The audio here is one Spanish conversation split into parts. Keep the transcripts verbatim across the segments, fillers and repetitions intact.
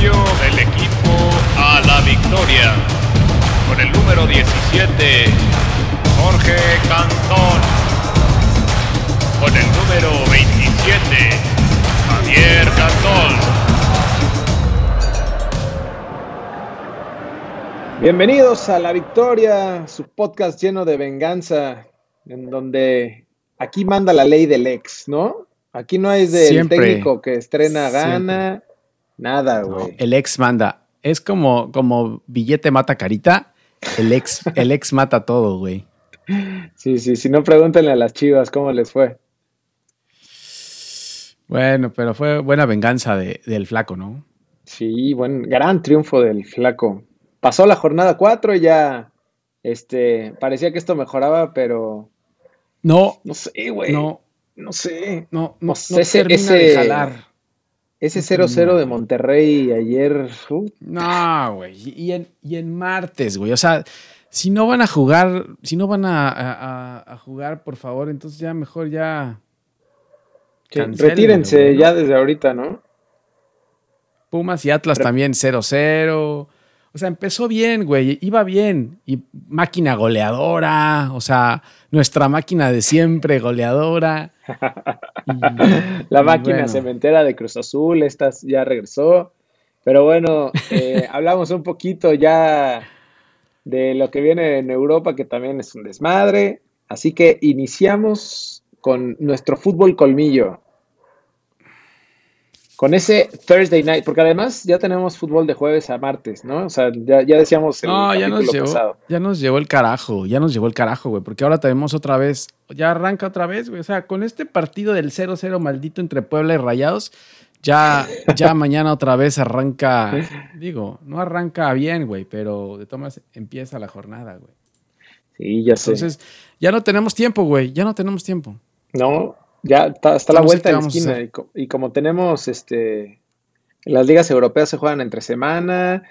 cambio del equipo a La Victoria con el número diecisiete, Jorge Cantón, con el número veintisiete, Javier Cantón. Bienvenidos a La Victoria, su podcast lleno de venganza, en donde aquí manda la ley del ex, ¿no? Aquí no es del Siempre. técnico que estrena gana, Siempre. nada, güey. No, el ex manda. Es como, como billete mata carita, el ex, el ex mata todo, güey. Sí, sí, si no, pregúntenle a las Chivas cómo les fue. Bueno, pero fue buena venganza de, del flaco, ¿no? Sí, buen, gran triunfo del flaco. Pasó la jornada cuatro y ya este, parecía que esto mejoraba, pero... No, no sé, güey. No, no sé. No, no, pues no ese, termina ese, de jalar. Ese cero cero de Monterrey ayer... Uh. No, güey. Y en, y en martes, güey. O sea... Si no van a jugar, si no van a, a, a jugar, por favor, entonces ya mejor ya... Sí, retírense ya desde ahorita, ¿no? Pumas y Atlas Re- también cero cero. O sea, empezó bien, güey, iba bien. Y máquina goleadora, o sea, nuestra máquina de siempre goleadora. y, La y máquina bueno. cementera de Cruz Azul, esta ya regresó. Pero bueno, eh, hablamos un poquito ya... de lo que viene en Europa, que también es un desmadre. Así que iniciamos con nuestro fútbol colmillo. Con ese Thursday Night, porque además ya tenemos fútbol de jueves a martes, ¿no? O sea, ya, ya decíamos el no, capítulo ya nos llevó, pasado. Ya nos llevó el carajo, ya nos llevó el carajo, güey, porque ahora tenemos otra vez, ya arranca otra vez, güey. O sea, con este partido del cero cero maldito entre Puebla y Rayados, Ya, ya mañana otra vez arranca, digo, no arranca bien, güey, pero de todas empieza la jornada, güey. Sí, ya sé. Entonces, ya no tenemos tiempo, güey, ya no tenemos tiempo. No, ya está, está la vuelta de la esquina y, co- y como tenemos, este, las ligas europeas se juegan entre semana,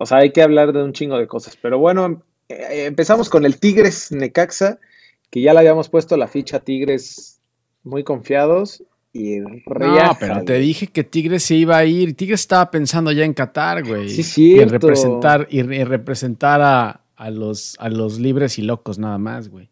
o sea, hay que hablar de un chingo de cosas. Pero bueno, eh, empezamos con el Tigres Necaxa, que ya le habíamos puesto la ficha Tigres muy confiados. Y no, pero te dije que Tigres se iba a ir. Tigres estaba pensando ya en Qatar, güey. Sí, sí. Y en representar, y representar a, a, los, a los libres y locos, nada más, güey.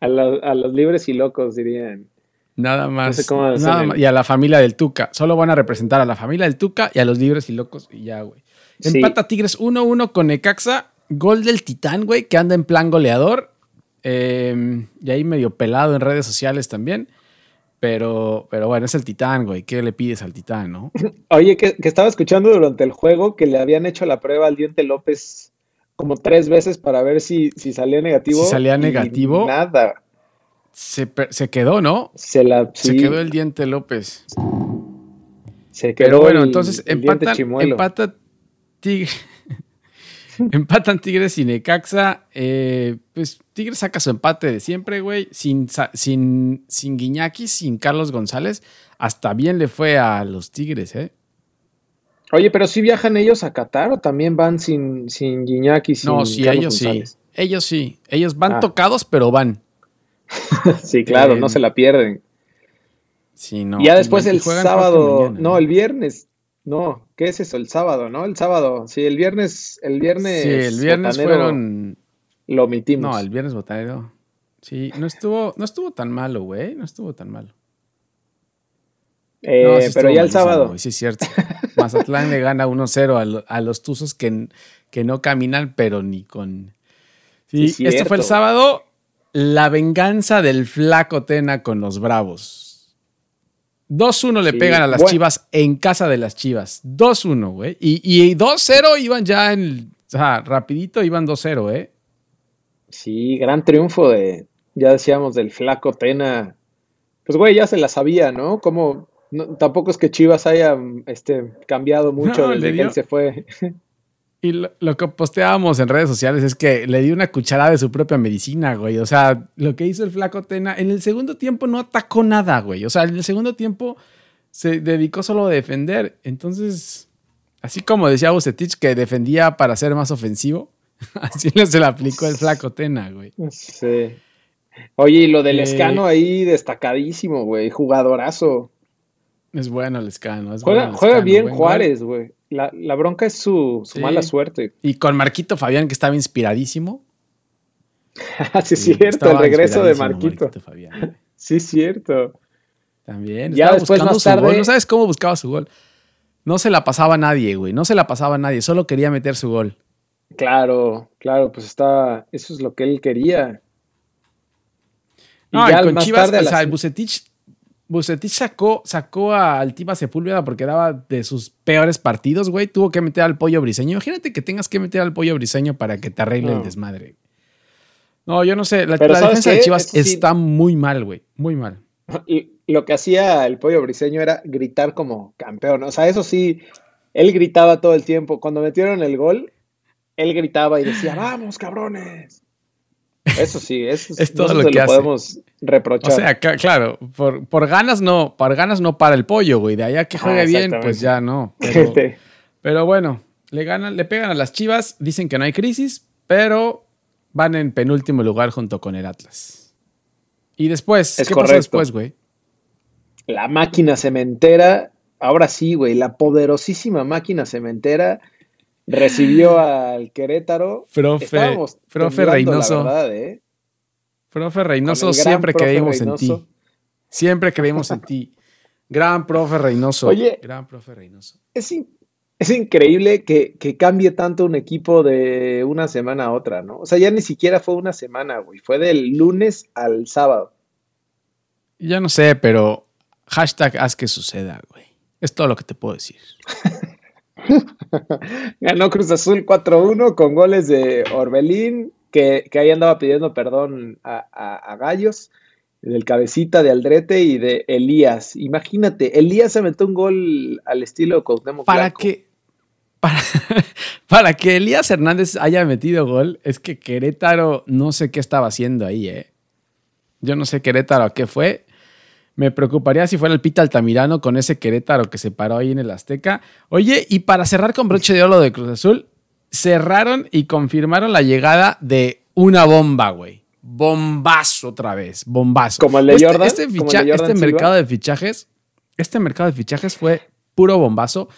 a, los, a los libres y locos, dirían. Nada más. No sé cómo nada más. Y a la familia del Tuca. Solo van a representar a la familia del Tuca y a los libres y locos, y ya, güey. Empata sí. Tigres uno uno con Necaxa. Gol del Titán, güey, que anda en plan goleador. Eh, y ahí medio pelado en redes sociales también, pero, pero bueno, es el Titán, güey, ¿qué le pides al Titán, no? Oye, que, que estaba escuchando durante el juego que le habían hecho la prueba al Diente López como tres veces para ver si, si salía negativo. Si salía negativo. Nada. Se, se quedó, ¿no? Se, la, sí. se quedó el Diente López. Se quedó pero bueno, el, entonces el empatan, empata Tigre. Empatan Tigres y Necaxa. Eh, pues Tigres saca su empate de siempre, güey. Sin, sin, sin Guiñaki, sin Carlos González. Hasta bien le fue a los Tigres, ¿eh? Oye, pero ¿sí viajan ellos a Qatar o también van sin, sin Guiñaki, sin Carlos González? No, sí, ellos González? sí. Ellos sí. Ellos van ah. tocados, pero van. sí, claro, eh, no se la pierden. Sí, no. Y ya después el sábado, mañana, no, el viernes. No, ¿qué es eso? El sábado, ¿no? El sábado. Sí, el viernes, el viernes. Sí, el viernes fueron. Lo omitimos. No, el viernes botanero. Sí, no estuvo, no estuvo tan malo, güey. No estuvo tan malo. Eh, no, sí pero ya el sábado. Güey. Sí, es cierto. Mazatlán le gana uno cero a, lo, a los Tuzos que, que no caminan, pero ni con. Sí, sí esto fue el sábado. La venganza del flaco Tena con los Bravos. dos uno le sí, pegan a las bueno. Chivas en casa de las Chivas. dos uno, güey. Y, y dos cero iban ya en... O sea, rapidito iban dos cero, ¿eh? Sí, gran triunfo de... Ya decíamos del flaco Tena. Pues, güey, ya se la sabía, ¿no? Como... No, tampoco es que Chivas haya este, cambiado mucho no, desde que él se fue. Y lo, lo que posteábamos en redes sociales es que le dio una cucharada de su propia medicina, güey. O sea, lo que hizo el flaco Tena, en el segundo tiempo no atacó nada, güey. O sea, en el segundo tiempo se dedicó solo a defender. Entonces, así como decía Bucetich que defendía para ser más ofensivo, así se le aplicó el flaco Tena, güey. Sí. Oye, y lo del eh, Escano ahí destacadísimo, güey. Jugadorazo. Es bueno el Escano. Es juega bueno el juega Escano, bien Juárez, güey. La, la bronca es su, su sí. mala suerte. Y con Marquito Fabián, que estaba inspiradísimo. Sí, es cierto, el regreso de Marquito. Marquito Fabián. Sí, es cierto. También. Ya después, más tarde. Gol. No sabes cómo buscaba su gol. No se la pasaba a nadie, güey. No se la pasaba a nadie. Solo quería meter su gol. Claro, claro. Pues estaba... Eso es lo que él quería. Y no, ya y con más Chivas, tarde o sea, la... el Bucetich... Bucetich sacó, sacó al Tiva Sepúlveda porque daba de sus peores partidos, güey. Tuvo que meter al Pollo Briseño. Imagínate que tengas que meter al Pollo Briseño para que te arregle no. el desmadre. No, yo no sé. La, la defensa qué? de Chivas sí. está muy mal, güey. Muy mal. Y lo que hacía el Pollo Briseño era gritar como campeón. O sea, eso sí, él gritaba todo el tiempo. Cuando metieron el gol, él gritaba y decía, ¡vamos, cabrones! Eso sí, eso es todo lo que lo hace. Podemos reprochar. O sea, claro, por, por ganas no, por ganas no para el pollo, güey. De allá que juegue ah, bien, pues ya no. Pero, pero bueno, le ganan, le pegan a las Chivas, dicen que no hay crisis, pero van en penúltimo lugar junto con el Atlas. Y después, es ¿qué correcto. pasó después, güey? La máquina cementera, ahora sí, güey, la poderosísima máquina cementera. Recibió al Querétaro. Profe, profe Reynoso. Verdad, ¿eh? Profe Reynoso, siempre creímos en ti. Siempre creímos en ti. Gran profe Reynoso. Oye, gran profe Reynoso. Es, in, es increíble que, que cambie tanto un equipo de una semana a otra, ¿no? O sea, ya ni siquiera fue una semana, güey. Fue del lunes al sábado. Ya no sé, pero hashtag haz que suceda, güey. Es todo lo que te puedo decir. Ganó Cruz Azul cuatro uno con goles de Orbelín, que, que ahí andaba pidiendo perdón a, a, a Gallos, del Cabecita, de Aldrete y de Elías. Imagínate, Elías se metió un gol al estilo Cuauhtémoc para Blanco. Que, para, para que Elías Hernández haya metido gol, es que Querétaro no sé qué estaba haciendo ahí, ¿eh? Yo no sé Querétaro a qué fue. Me preocuparía si fuera el Pita Altamirano con ese Querétaro que se paró ahí en el Azteca. Oye, y para cerrar con broche de oro de Cruz Azul, cerraron y confirmaron la llegada de una bomba, güey. Bombazo otra vez, bombazo. Como el de Jordan. Este, este, ficha, de Jordan este mercado de fichajes, este mercado de fichajes fue puro bombazo.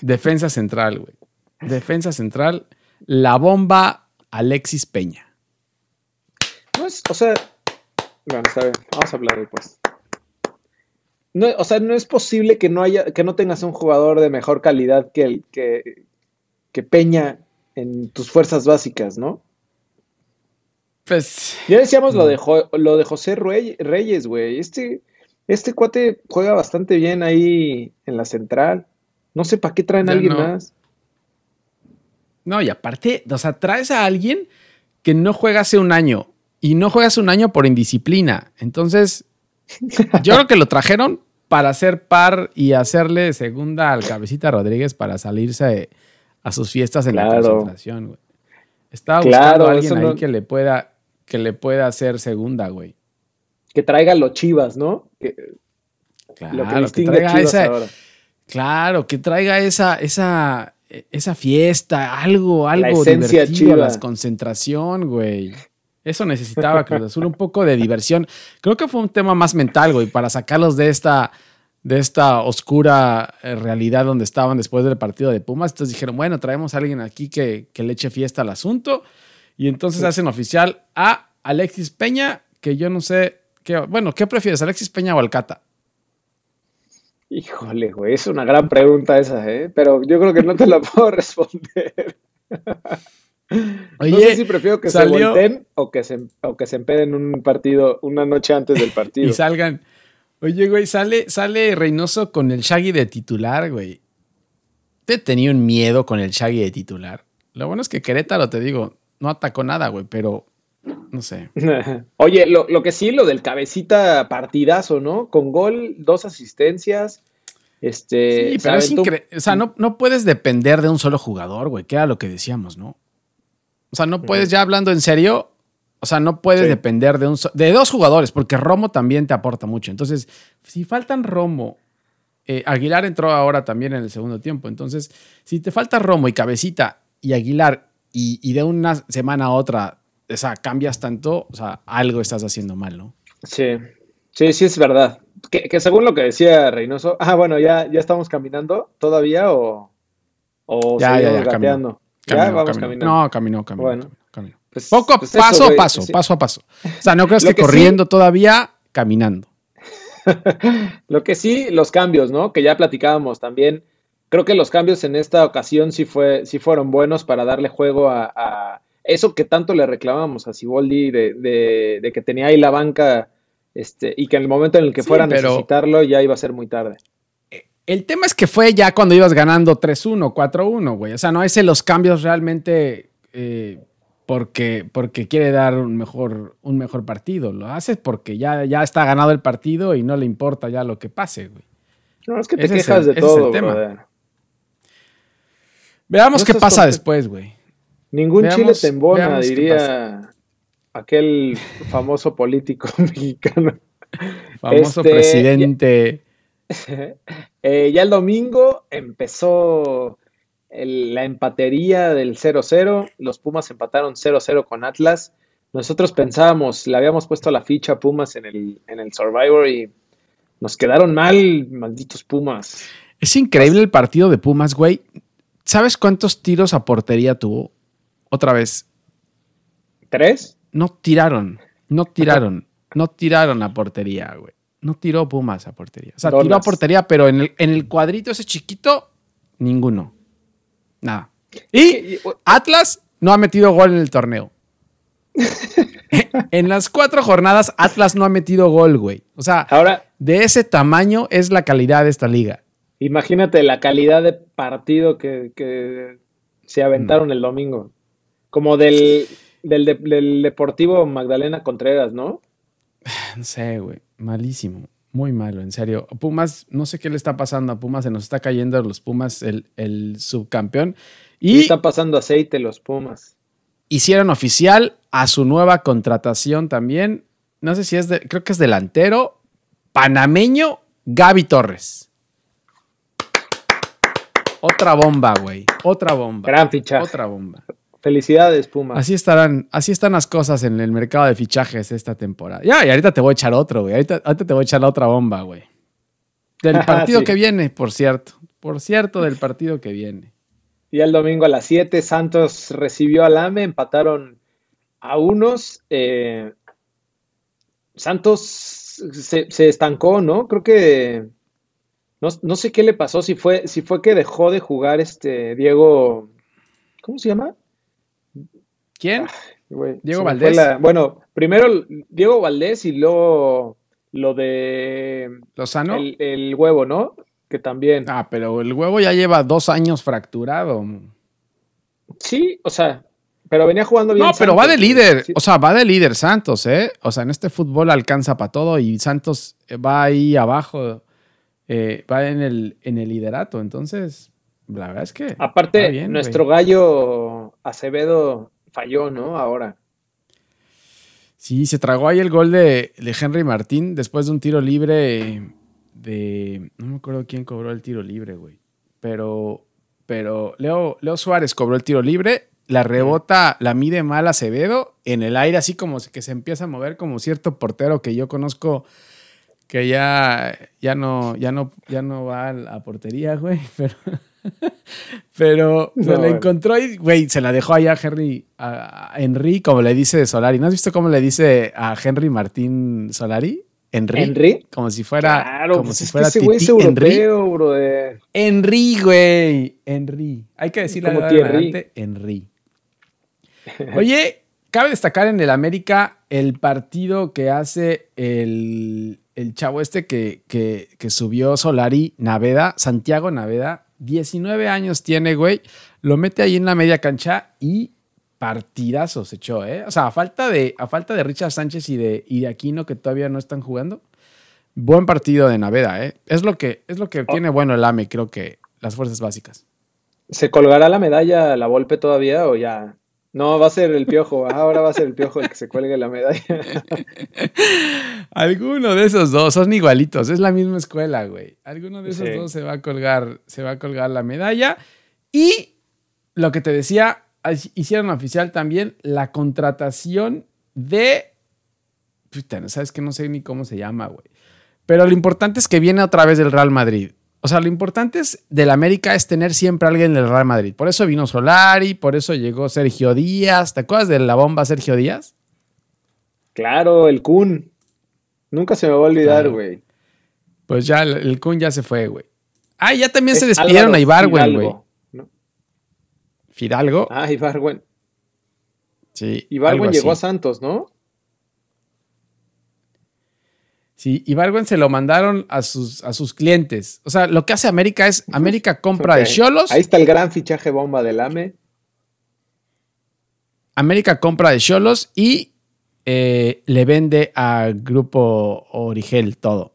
Defensa central, güey. Defensa central, la bomba Alexis Peña. No es, o sea, bueno, está bien, vamos a hablar después. No, o sea, no es posible que no haya, que no tengas un jugador de mejor calidad que el que, que Peña en tus fuerzas básicas, ¿no? Pues. Ya decíamos no. lo, de jo, lo de José Reyes, güey. Este, este cuate juega bastante bien ahí en la central. No sé para qué traen a alguien no. más. No, y aparte, o sea, traes a alguien que no juega hace un año. Y no juega hace un año por indisciplina. Entonces. Yo creo que lo trajeron para hacer par y hacerle segunda al Cabecita Rodríguez para salirse a sus fiestas en claro. la concentración, güey. Estaba buscando claro, a alguien ahí no... que le pueda que le pueda hacer segunda, güey. Que traiga los Chivas, ¿no? Que... Claro, lo que, que traiga Chivas esa, ahora. Claro, que traiga esa esa esa fiesta, algo algo la divertido, Chiva. Las concentración, güey. Eso necesitaba Cruz Azul, un poco de diversión. Creo que fue un tema más mental, güey, para sacarlos de esta, de esta oscura realidad donde estaban después del partido de Pumas. Entonces dijeron, bueno, traemos a alguien aquí que, que le eche fiesta al asunto. Y entonces hacen oficial a Alexis Peña, que yo no sé... Qué, bueno, ¿qué prefieres, Alexis Peña o Alcata? Híjole, güey, es una gran pregunta esa, ¿eh? Pero yo creo que no te la puedo responder. Oye, no sé si prefiero que salió, se volteen o que se, o que se empeden un partido una noche antes del partido. Y salgan. Oye, güey, sale, sale Reynoso con el Shaggy de titular, güey. Te tenía un miedo con el Shaggy de titular. Lo bueno es que Querétaro, te digo, no atacó nada, güey, pero no sé. Oye, lo, lo que sí, lo del Cabecita partidazo, ¿no? Con gol, dos asistencias. Este, sí, pero es increíble. O sea, no, no puedes depender de un solo jugador, güey, que era lo que decíamos, ¿no? O sea, no puedes, ya hablando en serio, o sea, no puedes sí. depender de un de dos jugadores, porque Romo también te aporta mucho. Entonces, si faltan Romo, eh, Aguilar entró ahora también en el segundo tiempo. Entonces, si te falta Romo y Cabecita y Aguilar y, y de una semana a otra, o sea, cambias tanto, o sea, algo estás haciendo mal, ¿no? Sí, sí, sí es verdad. Que, que según lo que decía Reynoso, ah, bueno, ya, ya estamos caminando todavía o, o ya, seguimos ya, ya, gateando. Camino, ya camino, vamos camino. caminando. No, caminó, caminó. Bueno, camino, camino. Pues, Poco pues paso a paso, sí. paso a paso. O sea, no creas que, que corriendo sí, todavía, caminando. Lo que sí, los cambios, ¿no? Que ya platicábamos también. Creo que los cambios en esta ocasión sí fue, sí fueron buenos para darle juego a, a eso que tanto le reclamamos a Siboldi de, de, de que tenía ahí la banca. Este, y que en el momento en el que sí, fuera a necesitarlo ya iba a ser muy tarde. El tema es que fue ya cuando ibas ganando tres uno, cuatro uno, güey. O sea, no hice los cambios realmente eh, porque, porque quiere dar un mejor, un mejor partido. Lo haces porque ya, ya está ganado el partido y no le importa ya lo que pase, güey. No, es que te ese quejas el, de todo, tema. Veamos no qué pasa con... después, güey. Ningún veamos, chile te embona, diría... aquel famoso político mexicano. Famoso este, presidente. Ya, eh, ya el domingo empezó el, la empatería del cero cero. Los Pumas empataron cero cero con Atlas. Nosotros pensábamos, le habíamos puesto la ficha a Pumas en el, en el Survivor y nos quedaron mal, malditos Pumas. Es increíble el partido de Pumas, güey. ¿Sabes cuántos tiros a portería tuvo? Otra vez. ¿Tres? No tiraron, no tiraron, no tiraron a portería, güey. No tiró Pumas a portería. O sea, Donas. Tiró a portería, pero en el, en el cuadrito ese chiquito, ninguno. Nada. Y Atlas no ha metido gol en el torneo. En las cuatro jornadas, Atlas no ha metido gol, güey. O sea, ahora, de ese tamaño es la calidad de esta liga. Imagínate la calidad de partido que, que se aventaron no. el domingo. Como del... Del, de, del Deportivo Magdalena Contreras, ¿no? No sé, güey. Malísimo. Muy malo, en serio. Pumas, no sé qué le está pasando a Pumas. Se nos está cayendo a los Pumas el, el subcampeón. Y le está pasando aceite los Pumas. Hicieron oficial a su nueva contratación también. No sé si es, de, creo que es delantero panameño Gaby Torres. Otra bomba, güey. Otra bomba. Gran fichaje. Otra bomba. Felicidades, Pumas. Así estarán, así están las cosas en el mercado de fichajes esta temporada. Ya, y ahorita te voy a echar otro, güey. Ahorita, ahorita te voy a echar la otra bomba, güey. Del partido sí. que viene, por cierto. Por cierto, del partido que viene. Y el domingo a las siete, Santos recibió al A M E, empataron a unos. Eh, Santos se, se estancó, ¿no? Creo que... No, no sé qué le pasó, si fue, si fue que dejó de jugar este Diego... ¿Cómo se llama? ¿Quién? Ay, Diego Valdés. La... Bueno, primero Diego Valdés y luego lo de... ¿Lozano? El, el huevo, ¿no? Que también... Ah, pero el huevo ya lleva dos años fracturado. Sí, o sea, pero venía jugando bien. No, Santos. Pero va de líder, o sea, va de líder Santos, ¿eh? O sea, en este fútbol alcanza para todo y Santos va ahí abajo, eh, va en el, en el liderato, entonces... La verdad es que... Aparte, bien, nuestro güey. Gallo Acevedo falló, ¿no? Ahora. Sí, se tragó ahí el gol de, de Henry Martín después de un tiro libre de... No me acuerdo quién cobró el tiro libre, güey. Pero pero Leo, Leo Suárez cobró el tiro libre, la rebota, la mide mal Acevedo, en el aire así como que se empieza a mover como cierto portero que yo conozco... Que ya, ya no, ya no, ya no va a la portería, güey. Pero, pero no, se la encontró y, güey, se la dejó allá a Henry, a Henry, como le dice Solari. ¿No has visto cómo le dice a Henry Martín Solari? Henry. Henry. Como si fuera. Claro, como pues si es fuera que ese güey es europeo, Henry. Brother. Henry, güey. Henry. Hay que decirle como adelante, Henry. Oye, cabe destacar en el América el partido que hace el. El chavo este que, que, que subió Solari, Naveda, Santiago Naveda, diecinueve años tiene, güey. Lo mete ahí en la media cancha y partidazos echó, ¿eh? O sea, a falta de, a falta de Richard Sánchez y de, y de Aquino, que todavía no están jugando. Buen partido de Naveda, ¿eh? Es lo que, es lo que oh. tiene bueno el A M E, creo que las fuerzas básicas. ¿Se colgará la medalla la Volpe todavía o ya...? No, va a ser el Piojo. Ahora va a ser el Piojo el que se cuelgue la medalla. Alguno de esos dos son igualitos. Es la misma escuela, güey. Alguno de esos sí. dos se va a colgar, se va a colgar la medalla. Y lo que te decía, hicieron oficial también la contratación de... Puta, no sabes que no sé ni cómo se llama, güey. Pero lo importante es que viene otra vez del Real Madrid. O sea, lo importante es del América es tener siempre a alguien del Real Madrid. Por eso vino Solari, por eso llegó Sergio Díaz. ¿Te acuerdas de la bomba Sergio Díaz? Claro, el Kun. Nunca se me va a olvidar, güey. Claro. Pues ya, el Kun ya se fue, güey. Ah, ya también es se despidieron Álvaro a Ibargüen, güey. ¿No? ¿Fidalgo? Ah, Ibargüen. Sí, Ibargüen llegó así a Santos, ¿no? Sí, Ibargüen se lo mandaron a sus, a sus clientes. O sea, lo que hace América es, América compra okay. de Xolos. Ahí está el gran fichaje bomba del A M E. América compra de Xolos y eh, le vende a Grupo Origel todo.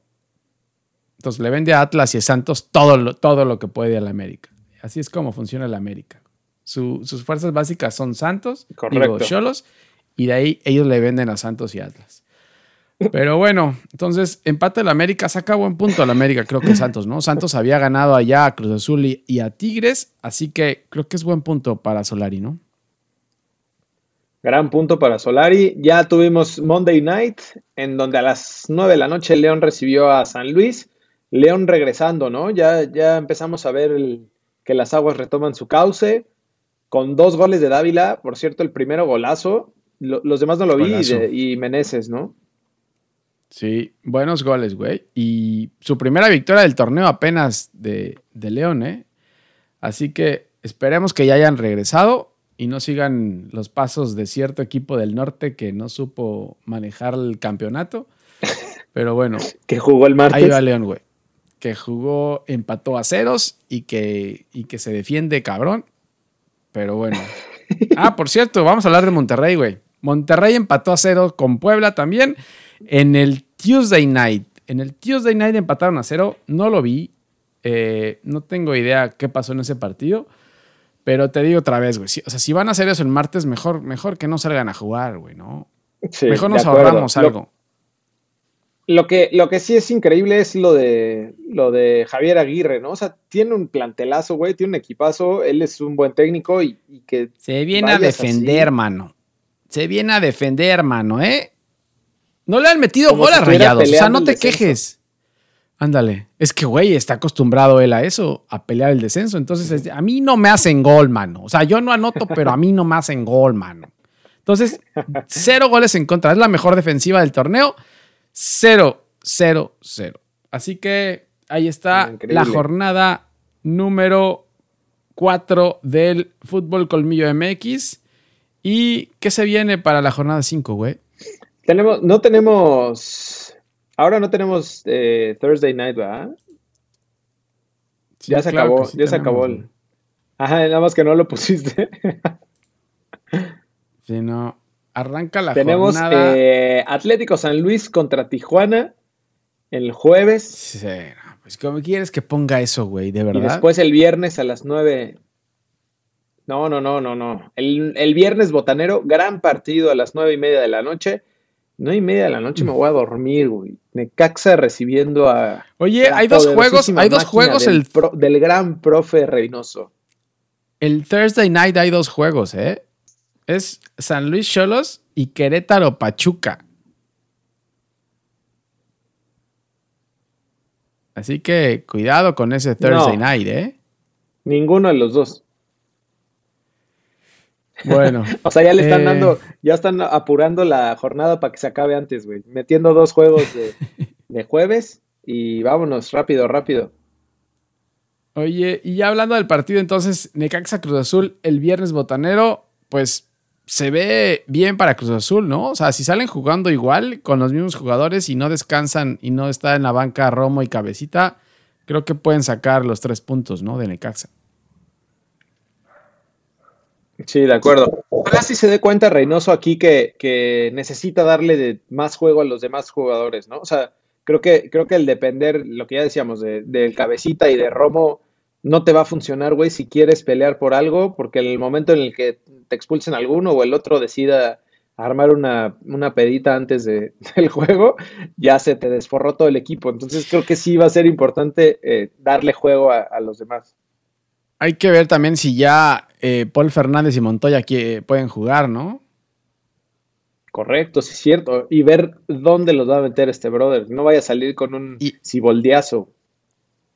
Entonces le vende a Atlas y a Santos todo lo, todo lo que puede a la América. Así es como funciona la América. Su, sus fuerzas básicas son Santos, digo, Xolos, y de ahí ellos le venden a Santos y Atlas. Pero bueno, entonces empate el América, saca buen punto el América, creo que Santos, ¿no? Santos había ganado allá a Cruz Azul y, y a Tigres, así que creo que es buen punto para Solari, ¿no? Gran punto para Solari. Ya tuvimos Monday Night, en donde a las nueve de la noche León recibió a San Luis. León regresando, ¿no? Ya, ya empezamos a ver el, que las aguas retoman su cauce, con dos goles de Dávila, por cierto, el primero golazo, lo, los demás no lo vi, y, de, y Meneses, ¿no? Sí, buenos goles, güey. Y su primera victoria del torneo apenas de, de León, ¿eh? Así que esperemos que ya hayan regresado y no sigan los pasos de cierto equipo del norte que no supo manejar el campeonato. Pero bueno. Que jugó el martes. Ahí va León, güey. Que jugó, empató a ceros y que, y que se defiende cabrón. Pero bueno. Ah, por cierto, vamos a hablar de Monterrey, güey. Monterrey empató a cero con Puebla también en el Tuesday Night. En el Tuesday Night empataron a cero. No lo vi. Eh, no tengo idea qué pasó en ese partido. Pero te digo otra vez, güey. Si, o sea, si van a hacer eso el martes, mejor, mejor que no salgan a jugar, güey, ¿no? Sí, mejor nos ahorramos algo. Lo, lo, que, lo que sí es increíble es lo de, lo de Javier Aguirre, ¿no? O sea, tiene un plantelazo, güey. Tiene un equipazo. Él es un buen técnico y, y que... Se viene a defender, mano. Se viene a defender, hermano, ¿eh? No le han metido como bola si Rayados. O sea, no te quejes. Ándale. Es que, güey, está acostumbrado él a eso, a pelear el descenso. Entonces, a mí no me hacen gol, mano. O sea, yo no anoto, pero a mí no me hacen gol, mano. Entonces, cero goles en contra. Es la mejor defensiva del torneo. Cero, cero, cero. Así que ahí está increíble. La jornada número cuatro del Fútbol Colmillo M X. ¿Y qué se viene para la jornada cinco, güey? Tenemos, no tenemos... Ahora no tenemos eh, Thursday Night, ¿verdad? Sí, ya se claro acabó, sí ya tenemos, se acabó. El... Ajá, nada más que no lo pusiste. Sí, no. Arranca la tenemos, jornada... Tenemos eh, Atlético San Luis contra Tijuana el jueves. Sí, no, pues ¿cómo quieres que ponga eso, güey? De verdad. Y después el viernes a las nueve... No, no, no, no, no. El, el viernes botanero, gran partido a las nueve y media de la noche. Nueve y media de la noche me voy a dormir, güey. Necaxa recibiendo a... Oye, hay dos juegos, hay dos juegos del, el... pro, del gran profe Reynoso. El Thursday Night hay dos juegos, ¿eh? Es San Luis Xolos y Querétaro Pachuca. Así que cuidado con ese Thursday no, Night, ¿eh? Ninguno de los dos. Bueno. O sea, ya le están eh... dando, ya están apurando la jornada para que se acabe antes, güey. Metiendo dos juegos de, de jueves y vámonos, rápido, rápido. Oye, y ya hablando del partido, entonces, Necaxa Cruz Azul, el viernes botanero, pues se ve bien para Cruz Azul, ¿no? O sea, si salen jugando igual con los mismos jugadores y no descansan y no está en la banca Romo y Cabecita, creo que pueden sacar los tres puntos, ¿no? De Necaxa. Sí, de acuerdo. Ojalá sí se dé cuenta Reynoso aquí que, que necesita darle de más juego a los demás jugadores, ¿no? O sea, creo que, creo que el depender, lo que ya decíamos, de, del Cabecita y de Romo, no te va a funcionar, güey, si quieres pelear por algo, porque en el momento en el que te expulsen alguno o el otro decida armar una, una pedita antes de, del juego, ya se te desforró todo el equipo. Entonces creo que sí va a ser importante eh, darle juego a, a los demás. Hay que ver también si ya eh, Paul Fernández y Montoya aquí, eh, pueden jugar, ¿no? Correcto, sí es cierto. Y ver dónde los va a meter este brother. No vaya a salir con un y, ciboldeazo.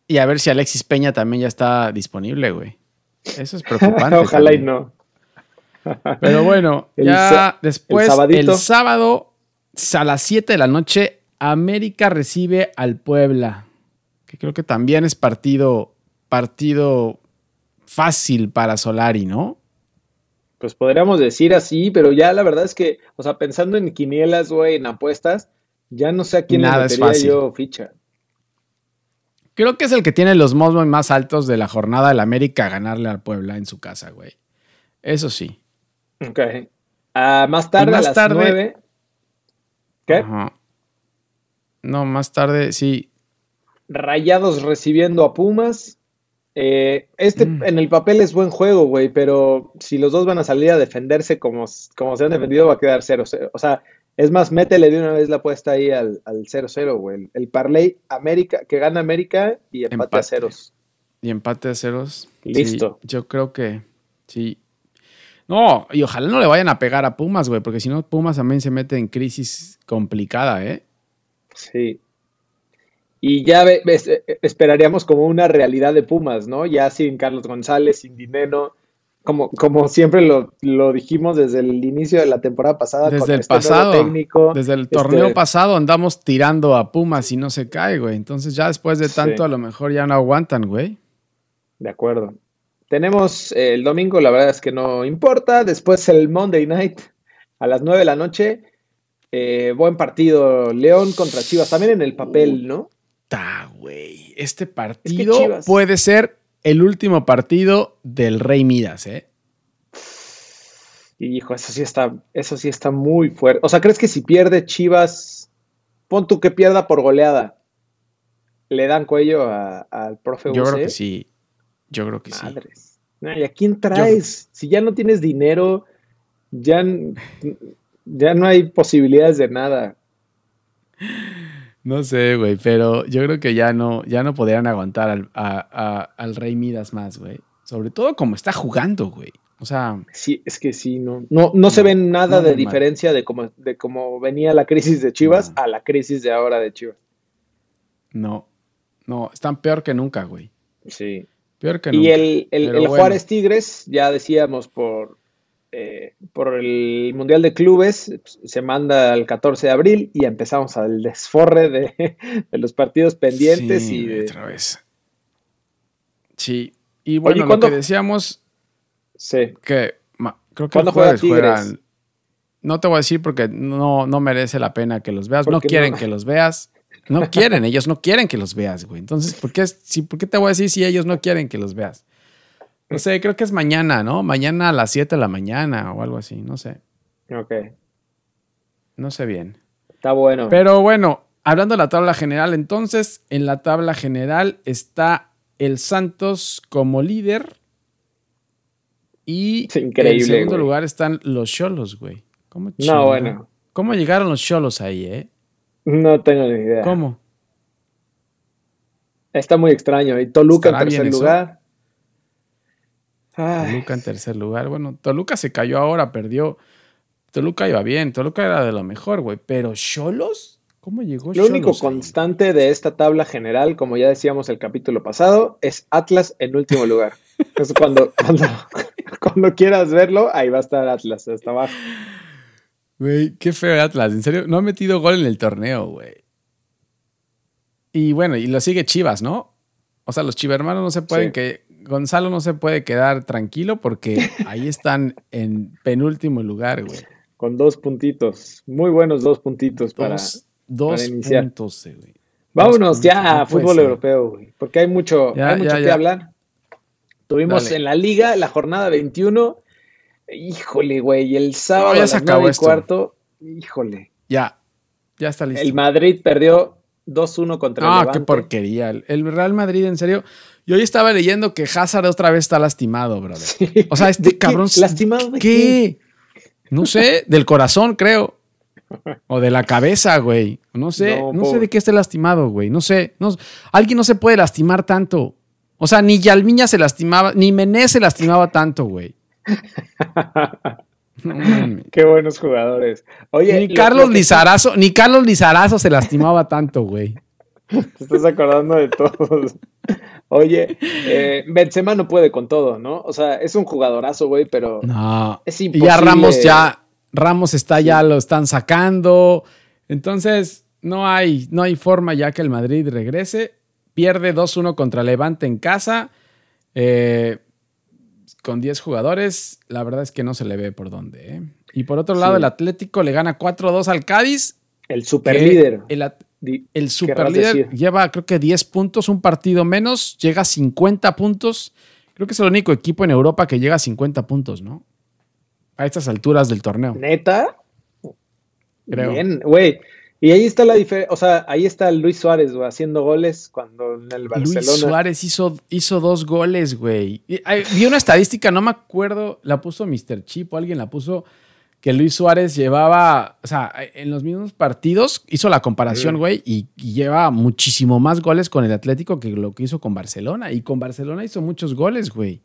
Y a ver si Alexis Peña también ya está disponible, güey. Eso es preocupante. Ojalá también. Y no. Pero bueno, el, ya después, el, el sábado a las siete de la noche, América recibe al Puebla. Que creo que también es partido, partido fácil para Solari, ¿no? Pues podríamos decir así, pero ya la verdad es que, o sea, pensando en quinielas, güey, en apuestas, ya no sé a quién le metería yo ficha. Creo que es el que tiene los mozos más altos de la jornada del América a ganarle al Puebla en su casa, güey. Eso sí. Ok. Uh, más tarde, más a las tarde... nueve. ¿Qué? Ajá. No, más tarde, sí. Rayados recibiendo a Pumas. Eh, este mm. en el papel es buen juego, güey, pero si los dos van a salir a defenderse como, como se han defendido, va a quedar cero cero. O sea, es más, métele de una vez la apuesta ahí al, al cero cero, güey. El parlay América, que gana América y empate, empate. a ceros. Y empate a ceros. Listo. Sí, yo creo que sí. No, y ojalá no le vayan a pegar a Pumas, güey, porque si no, Pumas también se mete en crisis complicada, ¿eh? Sí. Y ya ves, esperaríamos como una realidad de Pumas, ¿no? Ya sin Carlos González, sin Dineno, como, como siempre lo, lo dijimos desde el inicio de la temporada pasada. Desde el este pasado, técnico, desde el torneo este... pasado andamos tirando a Pumas y no se cae, güey. Entonces ya después de tanto sí. a lo mejor ya no aguantan, güey. De acuerdo. Tenemos eh, el domingo, la verdad es que no importa. Después el Monday Night a las nueve de la noche. Eh, buen partido, León contra Chivas, también en el papel, ¿no? Ta, güey. Este partido es que puede ser el último partido del Rey Midas, ¿eh? Hijo, eso sí está, eso sí está muy fuerte. O sea, ¿crees que si pierde Chivas, pon tú que pierda por goleada, le dan cuello al profe U C? Yo creo que sí. Yo creo que Madres. sí. ¿Y a quién traes? Yo... Si ya no tienes dinero, ya, ya no hay posibilidades de nada. No sé, güey, pero yo creo que ya no, ya no podrían aguantar al, a, a, al Rey Midas más, güey. Sobre todo como está jugando, güey. O sea... Sí, es que sí, no. No, no, no se ve nada no, de normal. diferencia de cómo, de cómo venía la crisis de Chivas no. a la crisis de ahora de Chivas. No, no, están peor que nunca, güey. Sí. Peor que nunca. Y el, el, el bueno. Juárez Tigres, ya decíamos por... Eh, por el Mundial de Clubes se manda el catorce de abril y empezamos al desforre de, de los partidos pendientes. Sí, y de... otra vez. Sí, y bueno, Oye, lo que decíamos sí. que ma, creo que los juega juegan. No te voy a decir porque no, no merece la pena que los veas, no quieren no? que los veas, no quieren, ellos no quieren que los veas, güey. Entonces, ¿por qué, si, ¿por qué te voy a decir si ellos no quieren que los veas? No sé, creo que es mañana, ¿no? Mañana a las siete de la mañana o algo así, no sé. Ok. No sé bien. Está bueno. Pero bueno, hablando de la tabla general, entonces, en la tabla general está el Santos como líder y en segundo güey. lugar están los Xolos, güey. ¿Cómo no, bueno. ¿Cómo llegaron los Xolos ahí, eh? No tengo ni idea. ¿Cómo? Está muy extraño. Y Toluca en tercer lugar. Eso? Ay. Toluca en tercer lugar. Bueno, Toluca se cayó ahora, perdió. Toluca iba bien, Toluca era de lo mejor, güey. Pero Xolos, ¿cómo llegó Xolos? Lo único constante ahí? de esta tabla general, como ya decíamos el capítulo pasado, es Atlas en último lugar. Entonces, cuando, cuando, cuando quieras verlo, ahí va a estar Atlas, hasta abajo. Güey, qué feo Atlas, en serio, no ha metido gol en el torneo, güey. Y bueno, y lo sigue Chivas, ¿no? O sea, los chivermanos no se pueden sí. que... Gonzalo no se puede quedar tranquilo porque ahí están en penúltimo lugar, güey. Con dos puntitos. Muy buenos dos puntitos dos, para, dos para iniciar. Puntos, güey. Vámonos dos ya puntos, a no fútbol europeo, güey. Porque hay mucho, ya, hay mucho ya, que ya. hablar. Tuvimos Dale. en la Liga la jornada veintiuno. Híjole, güey. El sábado no, a las nueve y esto. cuarto. Híjole. Ya. Ya está listo. El Madrid perdió dos uno contra el Levante. Ah, qué porquería. El Real Madrid, en serio... Yo hoy estaba leyendo que Hazard otra vez está lastimado, brother. Sí. O sea, este cabrón... ¿Lastimado de qué? qué? No sé, del corazón, creo. O de la cabeza, güey. No sé, no, no sé de qué esté lastimado, güey. No sé. No, alguien no se puede lastimar tanto. O sea, ni Yalviña se lastimaba, ni Menés se lastimaba tanto, güey. No, qué buenos jugadores. Oye, ni Carlos que... Lizarazo, ni Carlos Lizarazo se lastimaba tanto, güey. Te estás acordando de todos. Oye, eh, Benzema no puede con todo, ¿no? O sea, es un jugadorazo, güey, pero no. Es imposible. Ya Ramos ya, Ramos está ya, lo están sacando. Entonces, no hay, no hay forma ya que el Madrid regrese. Pierde dos uno contra Levante en casa. Eh, con diez jugadores, la verdad es que no se le ve por dónde, ¿eh? Y por otro lado, sí. El Atlético le gana cuatro dos al Cádiz. El superlíder. El Atlético. El superlíder lleva, creo que diez puntos, un partido menos, llega a cincuenta puntos. Creo que es el único equipo en Europa que llega a cincuenta puntos, ¿no? A estas alturas del torneo. ¿Neta? Creo. Bien, güey. Y ahí está la diferencia. O sea, ahí está Luis Suárez, güey, haciendo goles cuando en el Barcelona. Luis Suárez hizo, hizo dos goles, güey. Vi una estadística, no me acuerdo, la puso míster Chip o alguien la puso. Que Luis Suárez llevaba, o sea, en los mismos partidos, hizo la comparación, güey, sí. y, y lleva muchísimo más goles con el Atlético que lo que hizo con Barcelona. Y con Barcelona hizo muchos goles, güey.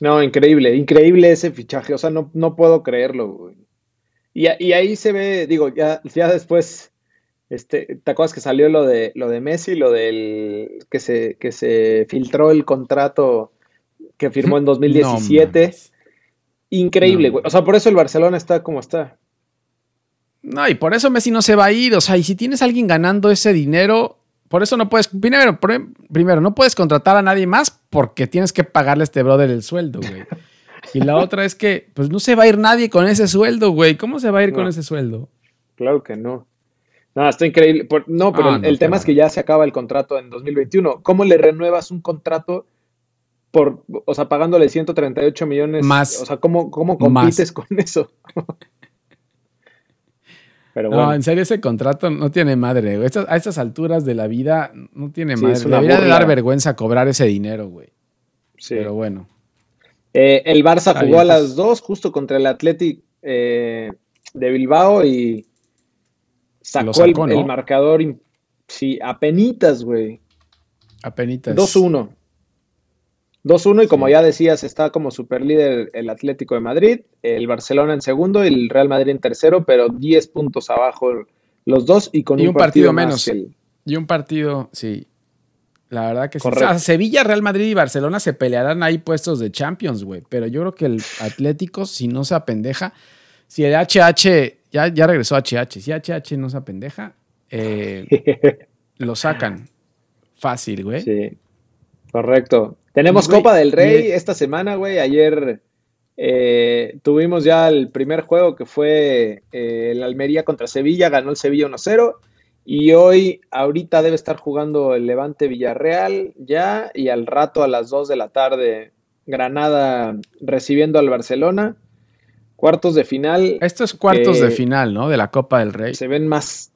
No, increíble, increíble ese fichaje. O sea, no, no puedo creerlo, güey. Y, y ahí se ve, digo, ya, ya después, este, ¿te acuerdas que salió lo de lo de Messi, lo del que se, que se filtró el contrato que firmó en dos mil diecisiete? No, increíble, güey. No. O sea, por eso el Barcelona está como está. No, y por eso Messi no se va a ir. O sea, y si tienes a alguien ganando ese dinero, por eso no puedes... Primero, primero no puedes contratar a nadie más porque tienes que pagarle a este brother el sueldo, güey. Y la otra es que, pues no se va a ir nadie con ese sueldo, güey. ¿Cómo se va a ir no. con ese sueldo? Claro que no. No, está increíble. Por, no, pero ah, no, el tema es que ya se acaba el contrato en dos mil veintiuno. ¿Cómo le renuevas un contrato... Por, o sea, pagándole ciento treinta y ocho millones más, o sea, ¿cómo, cómo compites más. Con eso? Pero bueno. No, en serio, ese contrato no tiene madre, güey. Estas, a estas alturas de la vida no tiene sí, madre. Debería de dar vergüenza cobrar ese dinero, güey. Sí. Pero bueno. Eh, el Barça Está jugó bien, a las dos justo contra el Athletic eh, de Bilbao y sacó, sacó el, ¿no? el marcador. Sí, apenitas, güey. Apenitas. dos uno. dos uno y como sí. ya decías, está como superlíder el Atlético de Madrid, el Barcelona en segundo y el Real Madrid en tercero, pero diez puntos abajo los dos y con y un, un partido, partido menos. Más que el... Y un partido, sí. La verdad que sí. O sea, Sevilla, Real Madrid y Barcelona se pelearán ahí puestos de Champions, güey, pero yo creo que el Atlético, si no se apendeja, si el H H, ya, ya regresó H H, si H H no se apendeja, eh, lo sacan fácil, güey. Sí, correcto. Tenemos güey, Copa del Rey güey. Esta semana, güey. Ayer eh, tuvimos ya el primer juego que fue eh, el Almería contra Sevilla. Ganó el Sevilla uno cero. Y hoy, ahorita debe estar jugando el Levante Villarreal ya. Y al rato a las dos de la tarde, Granada recibiendo al Barcelona. Cuartos de final. Esto es cuartos eh, de final, ¿no? De la Copa del Rey. Se ven más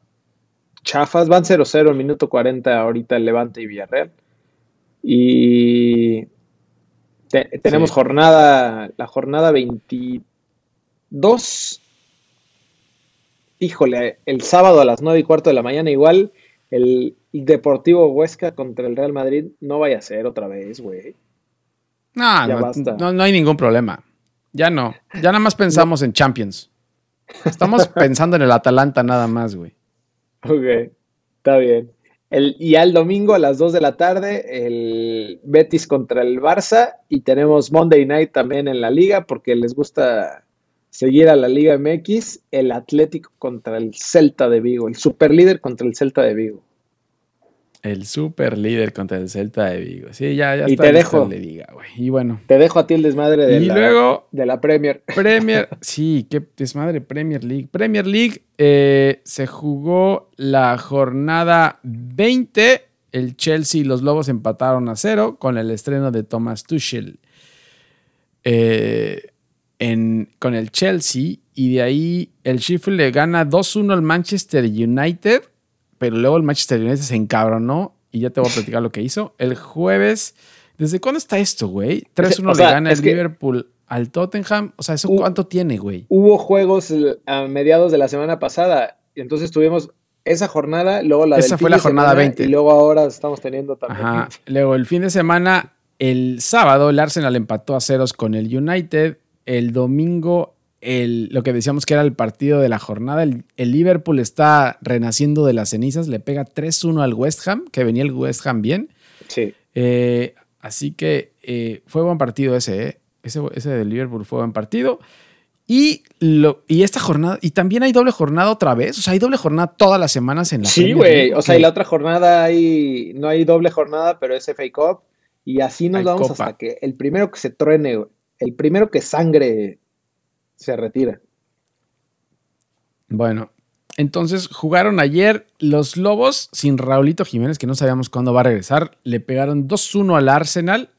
chafas. Van cero cero en minuto cuarenta ahorita el Levante y Villarreal. Y te, tenemos sí. jornada, la jornada veintidós. Híjole, el sábado a las nueve y cuarto de la mañana, igual el Deportivo Huesca contra el Real Madrid. No vaya a ser otra vez, güey. No, no, no, no hay ningún problema. Ya no. Ya nada más pensamos no. en Champions. Estamos pensando en el Atalanta nada más, güey. Ok, está bien. El, y al domingo a las dos de la tarde, el Betis contra el Barça. Y tenemos Monday Night también en la Liga, porque les gusta seguir a la Liga M X. El Atlético contra el Celta de Vigo. El superlíder contra el Celta de Vigo. El superlíder contra el Celta de Vigo. Sí, ya, ya y está. Te dejo, de Liga, güey. Y bueno. Te dejo a ti el desmadre de, y la, luego, de la Premier. Premier, sí, qué desmadre Premier League. Premier League eh, se jugó la jornada veinte. El Chelsea y los Lobos empataron a cero con el estreno de Thomas Tuchel. Eh, en, con el Chelsea. Y de ahí el Sheffield le gana dos uno al Manchester United. Pero luego el Manchester United se encabronó y ya te voy a platicar lo que hizo. El jueves, ¿desde cuándo está esto, güey? tres uno o sea, le gana el Liverpool al Tottenham. O sea, ¿eso hubo, cuánto tiene, güey? Hubo juegos a mediados de la semana pasada. Y entonces tuvimos esa jornada, luego la esa del fue fin la de jornada semana, veinte. Y luego ahora estamos teniendo también. Ajá. Luego el fin de semana, el sábado, el Arsenal empató a ceros con el United. El domingo, el, lo que decíamos que era el partido de la jornada. El, el Liverpool está renaciendo de las cenizas. Le pega tres uno al West Ham, que venía el West Ham bien. Sí. Eh, así que eh, fue buen partido ese, ¿eh? Ese, ese del Liverpool fue buen partido. Y, lo, y esta jornada, y también hay doble jornada otra vez, o sea, hay doble jornada todas las semanas en la Sí, güey, o sea, y la otra jornada hay, no hay doble jornada, pero es F A Cup, y así nos vamos Copa. Hasta que el primero que se truene, el primero que sangre se retira. Bueno, entonces jugaron ayer los Lobos sin Raulito Jiménez, que no sabíamos cuándo va a regresar, le pegaron dos uno al Arsenal,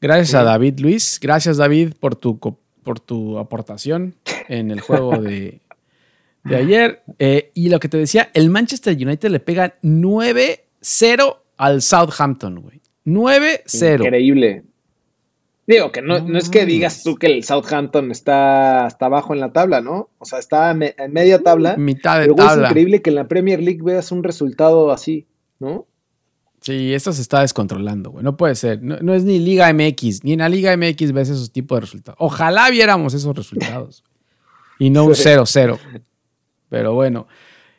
gracias sí. a David Luis, gracias David por tu copa. por tu aportación en el juego de, de ayer. Eh, y lo que te decía, el Manchester United le pega nueve cero al Southampton, güey. nueve cero. Increíble. Digo, que no, no es que digas tú que el Southampton está hasta abajo en la tabla, ¿no? O sea, está en me, media tabla. Mitad de pero, güey, tabla. Es increíble que en la Premier League veas un resultado así, ¿no? Sí, esto se está descontrolando, güey. No puede ser. No, no es ni Liga M X. Ni en la Liga M X ves esos tipos de resultados. Ojalá viéramos esos resultados. Y no un cero cero. Pero bueno.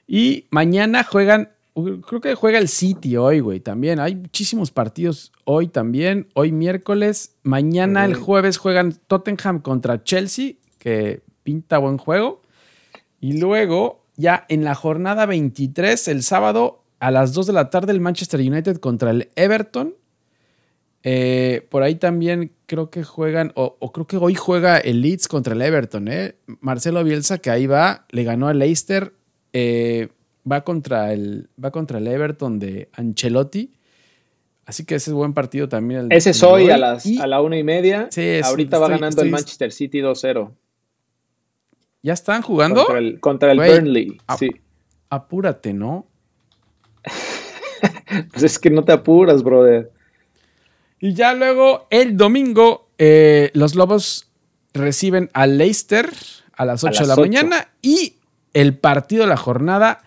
Y mañana juegan... Creo que juega el City hoy, güey. También hay muchísimos partidos hoy también. Hoy miércoles. Mañana uh-huh. el jueves juegan Tottenham contra Chelsea. Que pinta buen juego. Y luego, ya en la jornada veintitrés, el sábado... A las dos de la tarde el Manchester United contra el Everton. Eh, por ahí también creo que juegan, o, o creo que hoy juega el Leeds contra el Everton. Eh. Marcelo Bielsa, que ahí va, le ganó al Leicester. Eh, va, contra el, va contra el Everton de Ancelotti. Así que ese es buen partido también. El, ese es el hoy a, las, y, a la una y media. Sí, es, ahorita estoy, va ganando estoy, el Manchester City dos cero. ¿Ya están jugando? Contra el, contra el Wey, Burnley, ap- sí. Apúrate, ¿no? Pues es que no te apuras, brother. Y ya luego el domingo eh, los Lobos reciben al Leicester a las ocho de la mañana y el partido de la jornada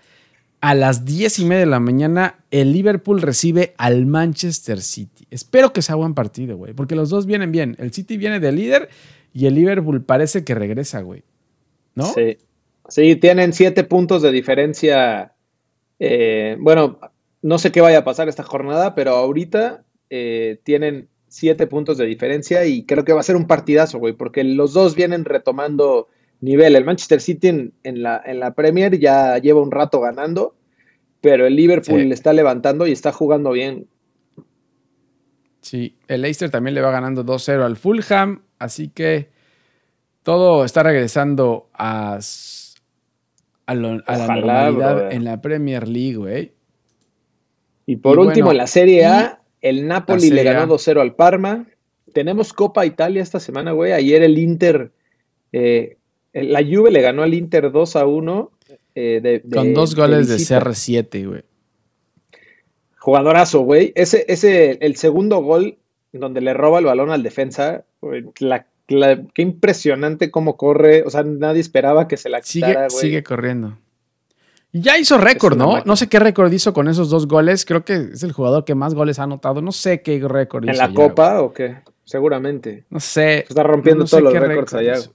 a las diez y media de la mañana el Liverpool recibe al Manchester City. Espero que sea buen partido, güey, porque los dos vienen bien. El City viene de líder y el Liverpool parece que regresa, güey, ¿no? Sí, sí tienen siete puntos de diferencia. Eh, bueno, no sé qué vaya a pasar esta jornada, pero ahorita eh, tienen siete puntos de diferencia y creo que va a ser un partidazo, güey, porque los dos vienen retomando nivel. El Manchester City en, en, la, en la Premier ya lleva un rato ganando, pero el Liverpool sí. le está levantando y está jugando bien. Sí, el Leicester también le va ganando dos cero al Fulham, así que todo está regresando a... A, lo, a Ojalá, la normalidad bro, en la Premier League, güey. Y por y último, en bueno, la Serie A, el Napoli le ganó dos cero al Parma. Tenemos Copa Italia esta semana, güey. Ayer el Inter, eh, la Juve le ganó al Inter dos a uno. Eh, de, de, Con dos goles de, de C R siete, güey. Jugadorazo, güey. Ese, ese, el segundo gol donde le roba el balón al defensa, güey, la La, qué impresionante cómo corre. O sea, nadie esperaba que se la quitara, güey. Sigue, sigue corriendo. Ya hizo récord, ¿no? Máquina. No sé qué récord hizo con esos dos goles. Creo que es el jugador que más goles ha anotado. No sé qué récord hizo. ¿En la ya, Copa güey. o qué? Seguramente. No sé. Se está rompiendo no, no todos los récords allá. Hizo.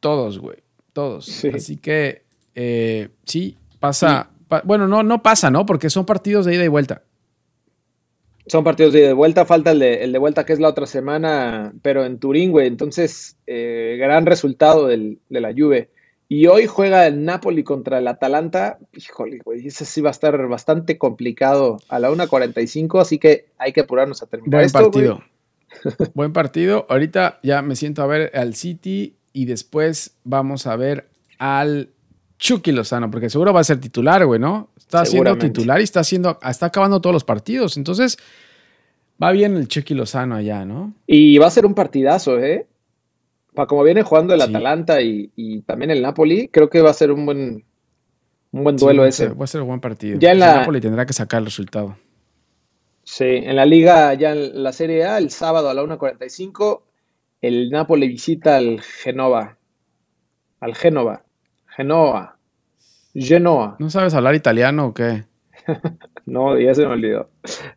Todos, güey. Todos. Sí. Así que, eh, sí, pasa. Sí. Pa- bueno, no, no pasa, ¿no? Porque son partidos de ida y vuelta. Son partidos de ida y vuelta, falta el de, el de vuelta que es la otra semana, pero en Turín, güey. Entonces, eh, gran resultado del, de la Juve. Y hoy juega el Napoli contra el Atalanta. Híjole, güey, ese sí va a estar bastante complicado a la una cuarenta y cinco, así que hay que apurarnos a terminar Buen esto, partido. Güey. Buen partido. Ahorita ya me siento a ver al City y después vamos a ver al Chucky Lozano, porque seguro va a ser titular, güey, ¿no? Está siendo titular y está haciendo, está acabando todos los partidos. Entonces, va bien el Chucky Lozano allá, ¿no? Y va a ser un partidazo, ¿eh? Para como viene jugando el sí. Atalanta y, y también el Napoli, creo que va a ser un buen, un buen duelo sí, ese. Va a ser un buen partido. Ya en la, el Napoli tendrá que sacar el resultado. Sí, en la Liga, ya en la Serie A, el sábado a la una cuarenta y cinco, el Napoli visita al Génova. Al Génova. Genoa. Genoa. ¿No sabes hablar italiano o qué? No, ya se me olvidó.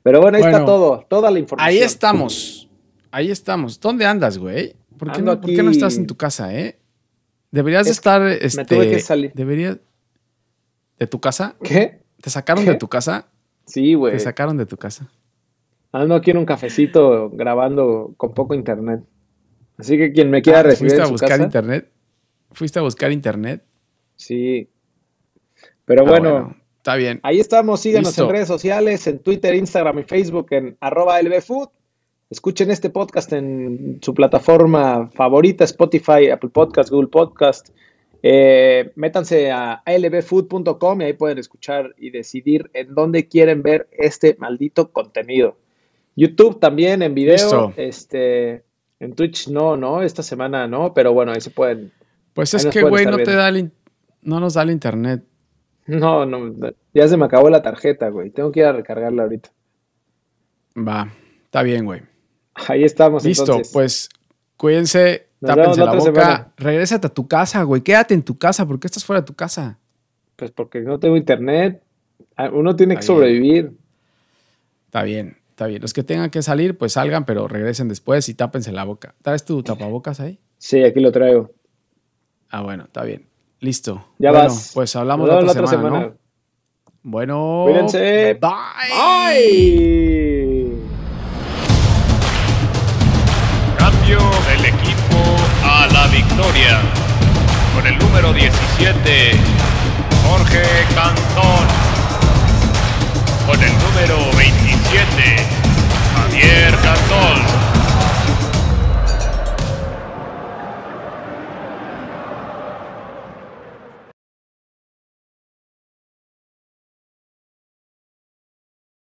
Pero bueno, ahí bueno, está todo, toda la información. Ahí estamos, ahí estamos. ¿Dónde andas, güey? ¿Por qué, no, ¿por qué no estás en tu casa, eh? Deberías es estar... Este, me tuve que salir. Deberías... ¿De tu casa? ¿Qué? ¿Te sacaron ¿Qué? de tu casa? Sí, güey. Te sacaron de tu casa. Ando aquí en un cafecito grabando con poco internet. Así que quien me quiera ah, recibir en su casa... ¿Fuiste a buscar internet? ¿Fuiste a buscar internet? Sí. Pero ah, bueno, bueno... Está bien. Ahí estamos. Síganos Listo. en redes sociales, en Twitter, Instagram y Facebook, en arroba lbfood. Escuchen este podcast en su plataforma favorita, Spotify, Apple Podcast, Google Podcast. Eh, métanse a a l b food punto com y ahí pueden escuchar y decidir en dónde quieren ver este maldito contenido. YouTube también en video. Listo. Este, en Twitch no, no, esta semana no, pero bueno, ahí se pueden. Pues es que, güey, no te da el, no nos da el internet. No, no, ya se me acabó la tarjeta, güey. Tengo que ir a recargarla ahorita. Va, está bien, güey. Ahí estamos. Listo, entonces. Pues cuídense, nos tápense la, la boca, semana. Regrésate a tu casa, güey, quédate en tu casa, ¿por qué estás fuera de tu casa? Pues porque no tengo internet, uno tiene está que sobrevivir. Bien. Está bien, está bien, los que tengan que salir, pues salgan, pero regresen después y tápense la boca. ¿Traes tu tapabocas ahí? Sí, aquí lo traigo. Ah, bueno, está bien, listo. Ya bueno, vas. Pues hablamos la otra, la otra semana, semana. ¿No? Bueno, cuídense. Bye. Bye. Del equipo a La Victoria con el número diecisiete Jorge Cantón, con el número veintisiete Javier Cantón.